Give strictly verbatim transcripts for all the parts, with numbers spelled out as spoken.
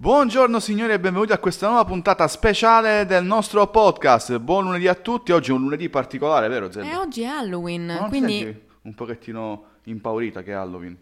Buongiorno signori e benvenuti a questa nuova puntata speciale del nostro podcast. Buon lunedì a tutti, oggi è un lunedì particolare, vero Zelda? E oggi è Halloween, non quindi... Senti un pochettino impaurita che è Halloween?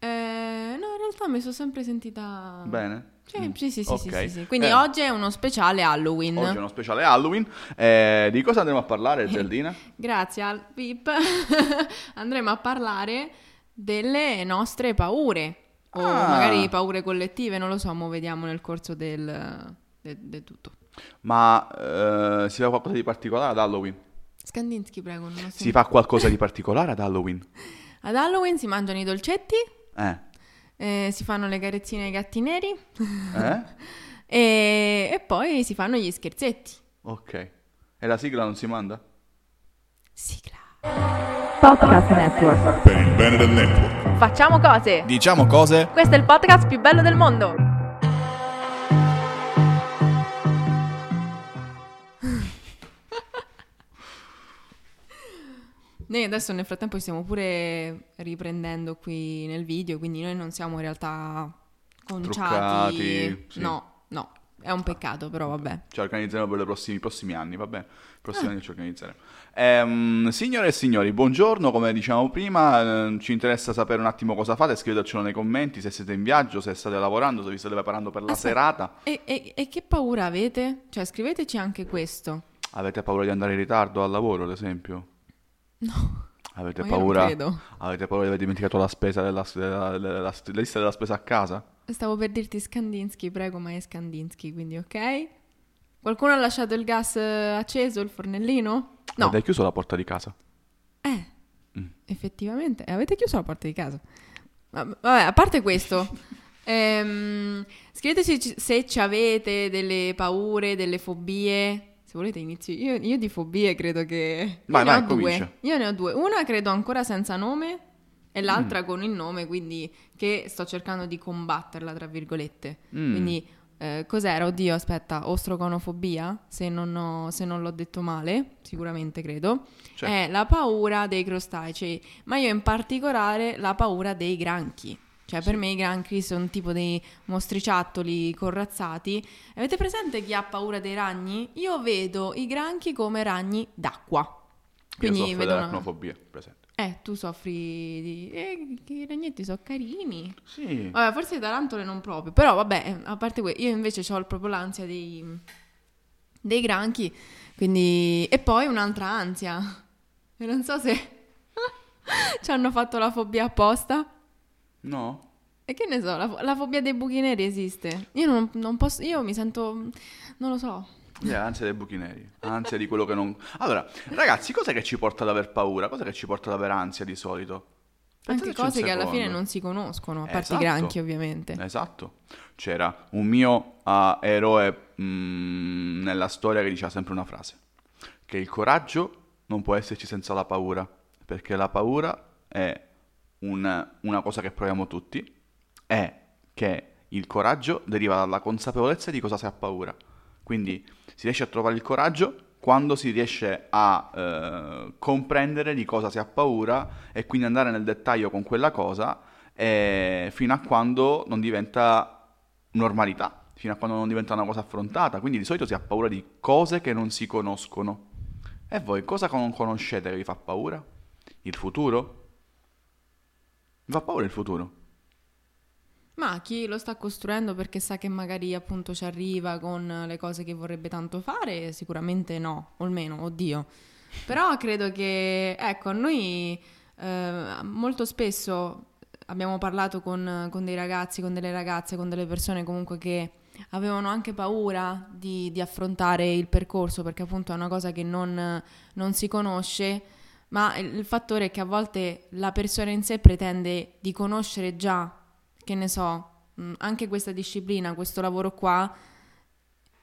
Eh, no, in realtà mi sono sempre sentita... Bene? Cioè, mm. Sì, sì, sì, okay. sì, sì, sì. Quindi eh. oggi è uno speciale Halloween. Oggi è uno speciale Halloween. Eh, di cosa andremo a parlare, Zeldina? Grazie al Pip. Andremo a parlare delle nostre paure. O ah. magari paure collettive, non lo so, mo vediamo nel corso del, del, del tutto. Ma eh, si fa qualcosa di particolare ad Halloween? Skandinsky, prego. Non lo so. Si fa qualcosa di particolare ad Halloween? Ad Halloween si mangiano i dolcetti, eh. Eh, si fanno le carezzine ai gatti neri, eh? e, e poi si fanno gli scherzetti. Ok. E la sigla non si manda? Sigla. Podcast Network. Per il bene del network. Facciamo cose. Diciamo cose. Questo è il podcast più bello del mondo. Noi adesso nel frattempo ci stiamo pure riprendendo qui nel video, quindi noi non siamo in realtà conciati. Truccati, sì. No, no, è un peccato, però vabbè. Ci organizzeremo per i prossimi, prossimi anni, vabbè. Prossimi ah. anni ci organizzeremo. Ehm, signore e signori, buongiorno, come dicevamo prima, eh, ci interessa sapere un attimo cosa fate, scrivetecelo nei commenti se siete in viaggio, se state lavorando, se vi state preparando per la Aspetta. serata. E, e, e che paura avete? Cioè, scriveteci anche questo. Avete paura di andare in ritardo al lavoro, ad esempio? No. Avete paura? Avete paura di aver dimenticato la spesa della, della, della, della, la lista della spesa a casa? Stavo per dirti Skandinsky, prego, ma è Skandinsky, quindi ok? Qualcuno ha lasciato il gas acceso, il fornellino? No. Avete chiuso la porta di casa? Eh, mm. effettivamente, avete chiuso la porta di casa. Vabbè, a parte questo, ehm, scriveteci se ci avete delle paure, delle fobie. Se volete inizio, io, io di fobie credo che... Vai, vai, comincia. Io ne ho due. Una credo ancora senza nome e l'altra mm. con il nome, quindi che sto cercando di combatterla, tra virgolette. Mm. Quindi eh, cos'era? Oddio, aspetta, ostrogonofobia, se non, ho, se non l'ho detto male, sicuramente credo. Cioè. È la paura dei crostacei, ma io in particolare la paura dei granchi. Cioè, per sì. me i granchi sono tipo dei mostriciattoli corazzati. Avete presente chi ha paura dei ragni? Io vedo i granchi come ragni d'acqua. Quindi io soffro vedo dell'aracnofobia, una... presente. Eh, tu soffri di... Eh, che i ragnetti sono carini. Sì. Vabbè, forse le tarantole non proprio. Però vabbè, a parte questo, io invece ho proprio l'ansia dei... dei granchi. Quindi... E poi un'altra ansia. E non so se... ci hanno fatto la fobia apposta. No. E che ne so, la, la fobia dei buchi neri esiste? Io non, non posso, io mi sento, non lo so. Yeah, ansia dei buchi neri, ansia di quello che non... Allora, ragazzi, cos'è che ci porta ad aver paura? Cos'è che ci porta ad aver ansia di solito? Pensate anche cose che alla fine non si conoscono, a parte esatto. i granchi ovviamente. Esatto. C'era un mio uh, eroe mh, nella storia che diceva sempre una frase. Che il coraggio non può esserci senza la paura, perché la paura è... Una, una cosa che proviamo tutti è che il coraggio deriva dalla consapevolezza di cosa si ha paura. Quindi si riesce a trovare il coraggio quando si riesce a eh, comprendere di cosa si ha paura e quindi andare nel dettaglio con quella cosa eh, fino a quando non diventa normalità, fino a quando non diventa una cosa affrontata. Quindi di solito si ha paura di cose che non si conoscono. E voi cosa non conoscete che vi fa paura? Il futuro? Va paura il futuro? Ma chi lo sta costruendo perché sa che magari appunto ci arriva con le cose che vorrebbe tanto fare, sicuramente no, o almeno, oddio. Però credo che, ecco, noi eh, molto spesso abbiamo parlato con, con dei ragazzi, con delle ragazze, con delle persone comunque che avevano anche paura di, di affrontare il percorso perché appunto è una cosa che non, non si conosce. Ma il fattore è che a volte la persona in sé pretende di conoscere già, che ne so, anche questa disciplina, questo lavoro qua,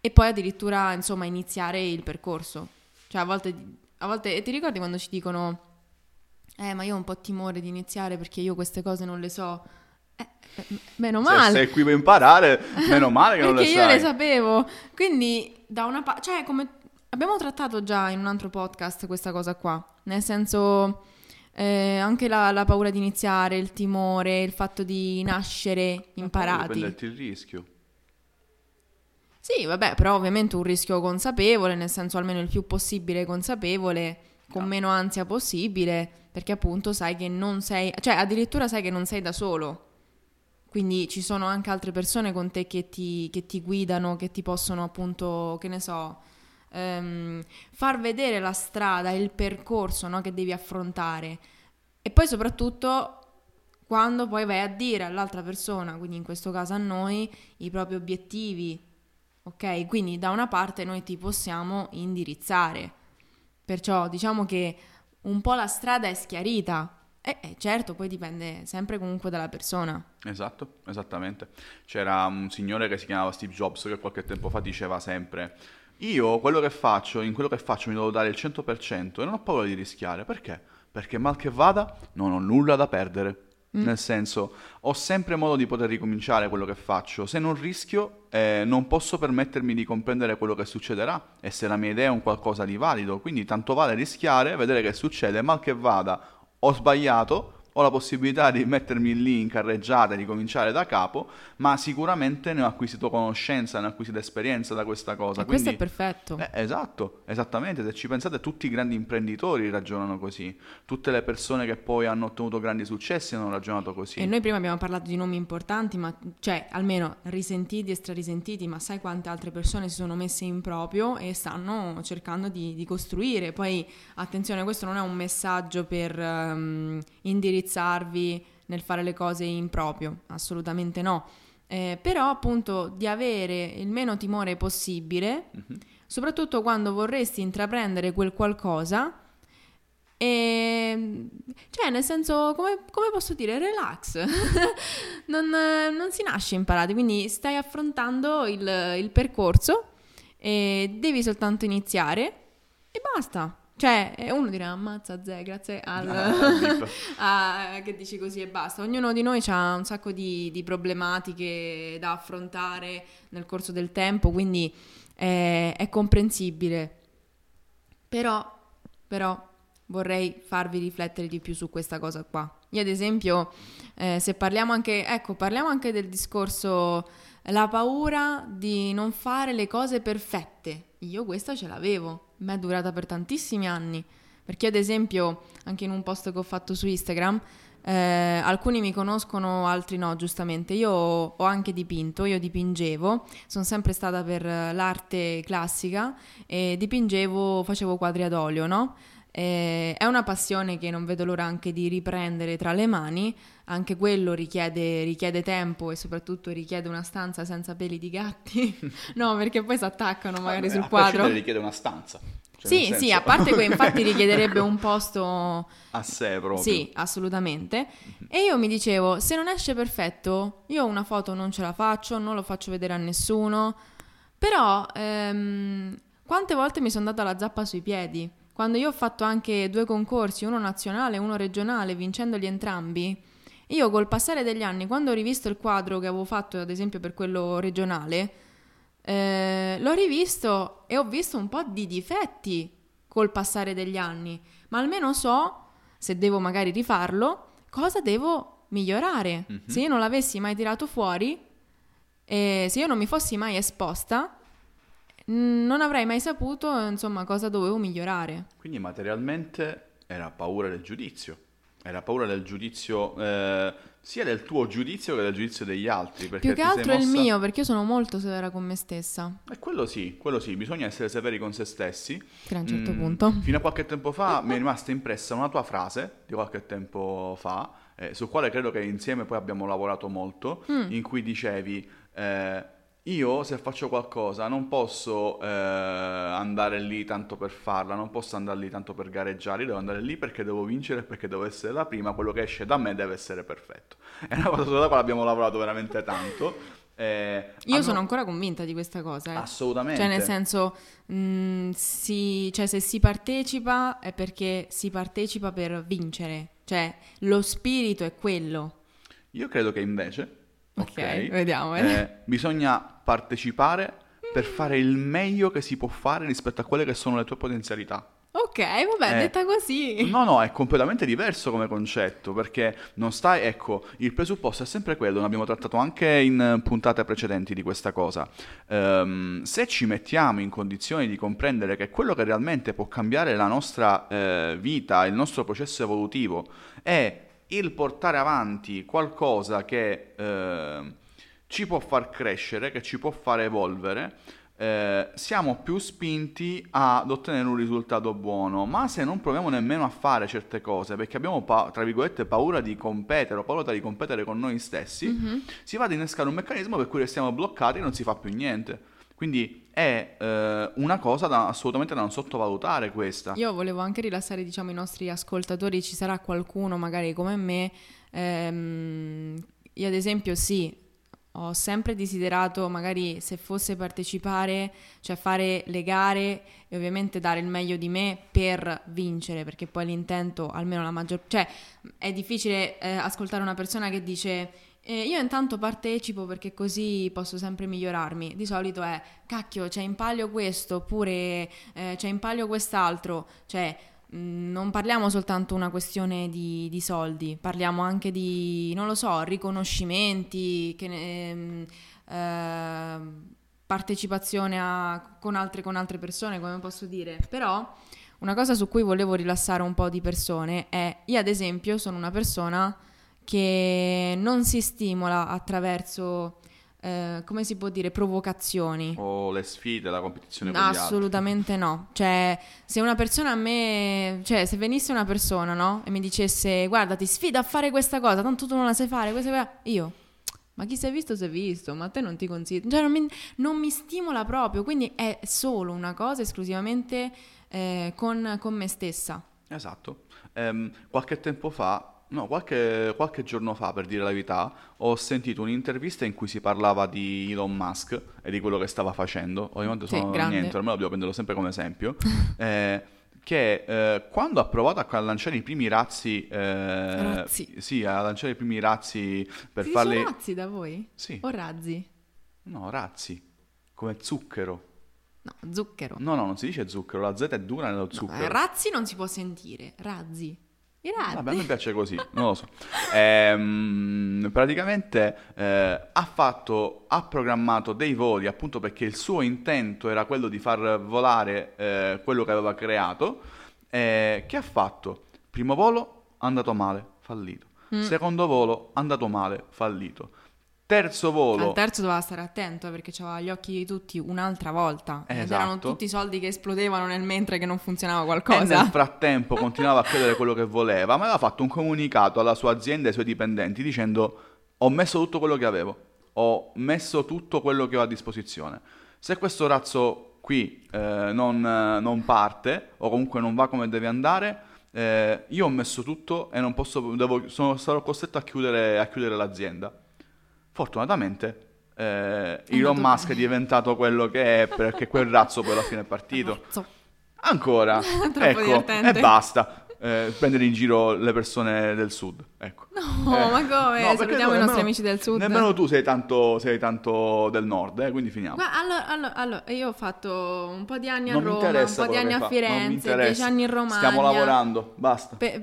e poi addirittura, insomma, iniziare il percorso. Cioè, a volte, a volte e ti ricordi quando ci dicono «Eh, ma io ho un po' timore di iniziare perché io queste cose non le so». Eh, meno male. Se sei qui per imparare, meno male che non le sai. Perché io le sapevo. Quindi, da una parte... Cioè, come... Abbiamo trattato già in un altro podcast questa cosa qua, nel senso eh, anche la, la paura di iniziare, il timore, il fatto di nascere imparati. Prenderti il rischio. Sì, vabbè, però ovviamente un rischio consapevole, nel senso almeno il più possibile consapevole, con no. meno ansia possibile, perché appunto sai che non sei, cioè addirittura sai che non sei da solo, quindi ci sono anche altre persone con te che ti, che ti guidano, che ti possono appunto, che ne so, ehm, far vedere la strada, il percorso, no, che devi affrontare. E poi soprattutto quando poi vai a dire all'altra persona, quindi in questo caso a noi, i propri obiettivi, ok? Quindi da una parte noi ti possiamo indirizzare, perciò diciamo che un po' la strada è schiarita. Eh, eh, certo, poi dipende sempre comunque dalla persona. Esatto, esattamente. C'era un signore che si chiamava Steve Jobs che qualche tempo fa diceva sempre: io quello che faccio, in quello che faccio mi devo dare il cento per cento e non ho paura di rischiare. Perché? Perché mal che vada non ho nulla da perdere. Mm. Nel senso, ho sempre modo di poter ricominciare quello che faccio. Se non rischio, eh, non posso permettermi di comprendere quello che succederà e se la mia idea è un qualcosa di valido. Quindi tanto vale rischiare, vedere che succede, mal che vada ho sbagliato, ho la possibilità di mettermi lì in carreggiata e di cominciare da capo, ma sicuramente ne ho acquisito conoscenza, ne ho acquisito esperienza da questa cosa. E quindi, questo è perfetto. Eh, esatto, esattamente, se ci pensate tutti i grandi imprenditori ragionano così, tutte le persone che poi hanno ottenuto grandi successi hanno ragionato così. E noi prima abbiamo parlato di nomi importanti, ma cioè almeno risentiti e strarisentiti, ma sai quante altre persone si sono messe in proprio e stanno cercando di, di costruire. Poi attenzione, questo non è un messaggio per um, indirizzare nel fare le cose in proprio, assolutamente no, eh, però appunto di avere il meno timore possibile, mm-hmm. soprattutto quando vorresti intraprendere quel qualcosa, e cioè nel senso, come, come posso dire, relax, non, non si nasce imparati, quindi stai affrontando il, il percorso e devi soltanto iniziare e basta. Cioè, uno dirà, ammazza, zè, grazie al... a, a, che dici così e basta. Ognuno di noi ha un sacco di, di problematiche da affrontare nel corso del tempo, quindi eh, è comprensibile. Però, però, vorrei farvi riflettere di più su questa cosa qua. Io, ad esempio, eh, se parliamo anche... Ecco, parliamo anche del discorso, la paura di non fare le cose perfette. Io questa ce l'avevo. Ma è durata per tantissimi anni, perché ad esempio anche in un post che ho fatto su Instagram, eh, alcuni mi conoscono, altri no, giustamente. Io ho anche dipinto, io dipingevo, sono sempre stata per l'arte classica e dipingevo, facevo quadri ad olio, no? Eh, è una passione che non vedo l'ora anche di riprendere tra le mani, anche quello richiede, richiede tempo e soprattutto richiede una stanza senza peli di gatti, no, perché poi si attaccano magari ah, sul quadro. Richiede una stanza, cioè sì, sì, a parte che infatti richiederebbe un posto a sé proprio. Sì, assolutamente. E io mi dicevo, se non esce perfetto io una foto non ce la faccio, non lo faccio vedere a nessuno, però ehm, quante volte mi sono data la zappa sui piedi. Quando io ho fatto anche due concorsi, uno nazionale e uno regionale, vincendoli entrambi, io col passare degli anni, quando ho rivisto il quadro che avevo fatto, ad esempio per quello regionale, eh, l'ho rivisto e ho visto un po' di difetti col passare degli anni, ma almeno so, se devo magari rifarlo, cosa devo migliorare. Mm-hmm. Se io non l'avessi mai tirato fuori, eh, se io non mi fossi mai esposta, non avrei mai saputo, insomma, cosa dovevo migliorare. Quindi materialmente era paura del giudizio, era paura del giudizio, eh, sia del tuo giudizio che del giudizio degli altri. Perché più che altro mossa... il mio, perché io sono molto severa con me stessa. E quello sì, quello sì, bisogna essere severi con se stessi. Che a un certo mm, punto. Fino a qualche tempo fa mi è rimasta impressa una tua frase di qualche tempo fa, eh, sul quale credo che insieme poi abbiamo lavorato molto, mm. in cui dicevi... Eh, Io se faccio qualcosa non posso eh, andare lì tanto per farla, non posso andare lì tanto per gareggiare, devo andare lì perché devo vincere, perché devo essere la prima, quello che esce da me deve essere perfetto. È una cosa sulla quale abbiamo lavorato veramente tanto. Eh, Io hanno... sono ancora convinta di questa cosa. Eh. Assolutamente. Cioè nel senso, mh, si, cioè, se si partecipa è perché si partecipa per vincere, cioè lo spirito è quello. Io credo che invece... Ok, okay, vediamo. Eh, bisogna partecipare per fare il meglio che si può fare rispetto a quelle che sono le tue potenzialità. Ok, vabbè, eh, detta così. No, no, è completamente diverso come concetto, perché non stai, ecco, il presupposto è sempre quello, ne abbiamo trattato anche in puntate precedenti di questa cosa. Um, se ci mettiamo in condizioni di comprendere che quello che realmente può cambiare la nostra eh, vita, il nostro processo evolutivo, è il portare avanti qualcosa che eh, ci può far crescere, che ci può far evolvere, eh, siamo più spinti ad ottenere un risultato buono. Ma se non proviamo nemmeno a fare certe cose, perché abbiamo pa- tra virgolette paura di competere o paura di competere con noi stessi, mm-hmm. si va ad innescare un meccanismo per cui restiamo bloccati e non si fa più niente. Quindi è eh, una cosa da, assolutamente da non sottovalutare questa. Io volevo anche rilassare, diciamo, i nostri ascoltatori. Ci sarà qualcuno magari come me, ehm, io ad esempio sì, ho sempre desiderato magari, se fosse, partecipare, cioè fare le gare e ovviamente dare il meglio di me per vincere, perché poi l'intento, almeno la maggior... cioè è difficile eh, ascoltare una persona che dice... Eh, io intanto partecipo perché così posso sempre migliorarmi. Di solito è, cacchio, c'è in palio questo, oppure eh, c'è in palio quest'altro. Cioè, mh, non parliamo soltanto una questione di, di soldi, parliamo anche di, non lo so, riconoscimenti, che, ehm, eh, partecipazione a, con, altre, con altre persone, come posso dire. Però una cosa su cui volevo rilassare un po' di persone è, io ad esempio sono una persona... che non si stimola attraverso, eh, come si può dire, provocazioni. O le sfide, la competizione con gli altri. Assolutamente no. Cioè, se una persona a me... Cioè, se venisse una persona, no? E mi dicesse, guarda, ti sfido a fare questa cosa, tanto tu non la sai fare, questa... Io, ma chi si è visto si è visto, ma a te non ti considero... Cioè, non mi, non mi stimola proprio, quindi è solo una cosa esclusivamente eh, con, con me stessa. Esatto. Um, qualche tempo fa... No, qualche, qualche giorno fa, per dire la verità, ho sentito un'intervista in cui si parlava di Elon Musk e di quello che stava facendo. Ovviamente sono sì, niente, ormai lo devo prenderlo sempre come esempio. eh, che eh, quando ha provato a lanciare i primi razzi, eh, razzi. Sì, a lanciare i primi razzi per si farli. Sono razzi da voi? Sì. O razzi? No, razzi, come zucchero. No, zucchero. No, no, non si dice zucchero, la Z è dura nello zucchero. No, razzi non si può sentire, razzi. Vabbè, a me piace così, non lo so. Ehm, praticamente eh, ha fatto, ha programmato dei voli, appunto perché il suo intento era quello di far volare eh, quello che aveva creato, eh, che ha fatto? Primo volo, andato male, fallito. Mm. Secondo volo, andato male, fallito. Terzo volo. Al terzo doveva stare attento perché aveva gli occhi di tutti un'altra volta. Esatto. Ed erano tutti i soldi che esplodevano nel mentre che non funzionava qualcosa. E nel frattempo continuava a credere quello che voleva, ma aveva fatto un comunicato alla sua azienda e ai suoi dipendenti dicendo: ho messo tutto quello che avevo, ho messo tutto quello che ho a disposizione. Se questo razzo qui eh, non, non parte o comunque non va come deve andare, eh, io ho messo tutto e non posso, devo, sono, sarò costretto a chiudere, a chiudere l'azienda. Fortunatamente eh, Elon Musk è diventato quello che è, perché quel razzo poi alla fine è partito. Ancora, ecco, divertente. E basta eh, prendere in giro le persone del sud, ecco. No, eh, ma come? No, salutiamo no, i nostri nemmeno, amici del sud. Nemmeno tu sei tanto, sei tanto del nord, eh, quindi finiamo. Ma allora, allora, allora, io ho fatto un po' di anni a non Roma, un po' di anni a fa. Firenze, dieci anni in Romagna. Stiamo lavorando, basta. Pe-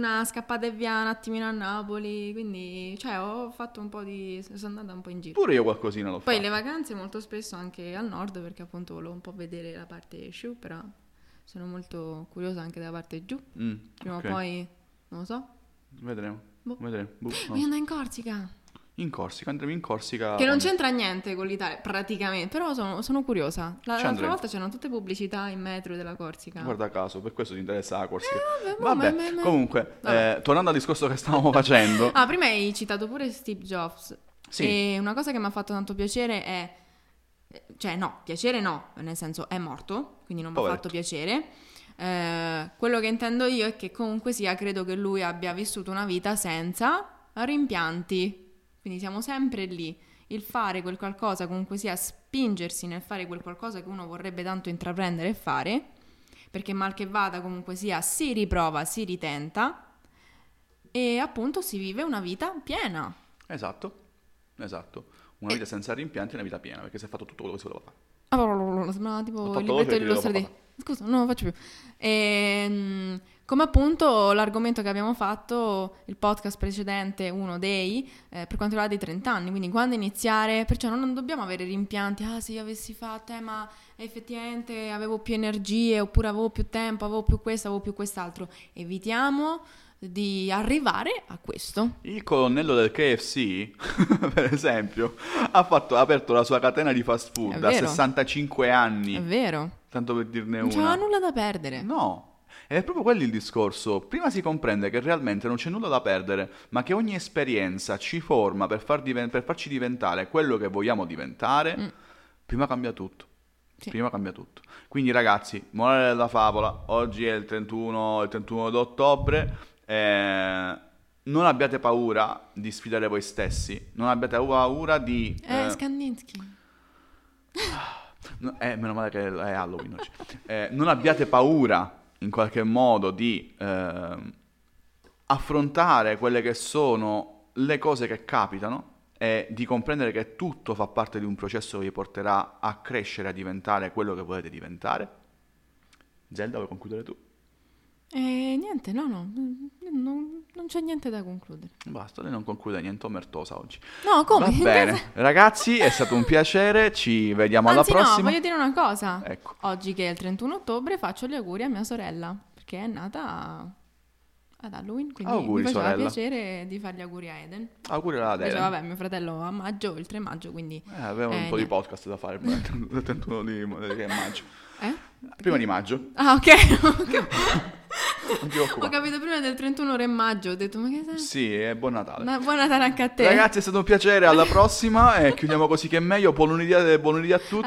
una scappata e via un attimino a Napoli, quindi cioè ho fatto un po' di... sono andata un po' in giro. Pure io qualcosina l'ho fatto. Poi le vacanze molto spesso anche al nord, perché appunto volevo un po' vedere la parte sciù, però sono molto curiosa anche della parte giù. Mm, Prima o okay. poi, non lo so. Vedremo, boh. vedremo. Boh, no. Mi andrà in Corsica. In Corsica, andremo in Corsica. Che non c'entra niente con l'Italia, praticamente, però sono, sono curiosa. La, l'altra volta c'erano tutte pubblicità in metro della Corsica. Guarda caso, per questo ti interessa la Corsica. Eh, vabbè, vabbè, vabbè, vabbè. Comunque, vabbè. Eh, tornando al discorso che stavamo facendo. Ah, prima hai citato pure Steve Jobs. Sì. E una cosa che mi ha fatto tanto piacere è... Cioè no, piacere no, nel senso è morto, quindi non mi ha fatto piacere. Eh, quello che intendo io è che comunque sia, credo che lui abbia vissuto una vita senza rimpianti, quindi siamo sempre lì, il fare quel qualcosa, comunque sia spingersi nel fare quel qualcosa che uno vorrebbe tanto intraprendere e fare, perché mal che vada comunque sia si riprova, si ritenta e appunto si vive una vita piena. Esatto, esatto, una vita e... senza rimpianti è una vita piena, perché si è fatto tutto quello che si voleva fare. Sembrava tipo il libretto dell'illustrativa. Scusa, non lo faccio più. E, come appunto l'argomento che abbiamo fatto, il podcast precedente, uno dei, eh, per quanto riguarda i trenta anni, quindi quando iniziare, perciò non, non dobbiamo avere rimpianti, ah se io avessi fatto, eh, ma effettivamente avevo più energie, oppure avevo più tempo, avevo più questo, avevo più quest'altro. Evitiamo di arrivare a questo. Il colonnello del K F C, per esempio, ha, fatto, ha aperto la sua catena di fast food da sessantacinque anni. È vero. Tanto per dirne una. Non c'era nulla da perdere. No. Ed è proprio quello il discorso. Prima si comprende che realmente non c'è nulla da perdere, ma che ogni esperienza ci forma per, far diven- per farci diventare quello che vogliamo diventare. Mm. Prima cambia tutto. Sì. Prima cambia tutto. Quindi ragazzi, morale della favola, oggi è il trentuno, il trentuno d'ottobre. Eh, non abbiate paura di sfidare voi stessi, non abbiate paura di eh, eh... Skandinsky no, eh, meno male che è Halloween oggi. Eh, non abbiate paura in qualche modo di eh, affrontare quelle che sono le cose che capitano e di comprendere che tutto fa parte di un processo che vi porterà a crescere, a diventare quello che volete diventare. Zelda, vuoi concludere tu? Eh, niente, no, no, non, non c'è niente da concludere. Basta, lei non conclude niente, omertosa oggi. No, come? Va bene, ragazzi, è stato un piacere, ci vediamo alla Anzi, prossima. No, voglio dire una cosa. Ecco. Oggi che è il trentuno ottobre faccio gli auguri a mia sorella, perché è nata ad Halloween, quindi auguri, mi faceva sorella. piacere di fare gli auguri a Eden. Auguri alla Eden. Dicevo, vabbè, mio fratello a maggio, il tre maggio, quindi... Eh, avevo eh, un po' niente. di podcast da fare, il trentuno di maggio. Eh? Prima di maggio. Ah, ok, ok. Ho capito prima del trentuno re maggio, ho detto ma che sai? Sì, eh, buon Natale. Ma buon Natale anche a te. Ragazzi, è stato un piacere, alla prossima e chiudiamo così che è meglio. Buon lunedì, buon lunedì a tutti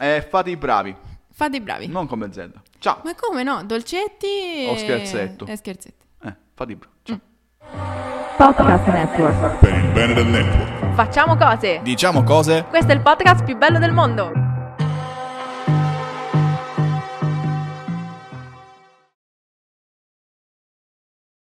e, e fate i bravi. Fate i bravi. Non come Zelda. Ciao. Ma come no? Dolcetti o scherzetto. E scherzetti. Eh, fate i bravi. Ciao. Podcast Network. Per il bene del network. Facciamo cose. Diciamo cose. Questo è il podcast più bello del mondo.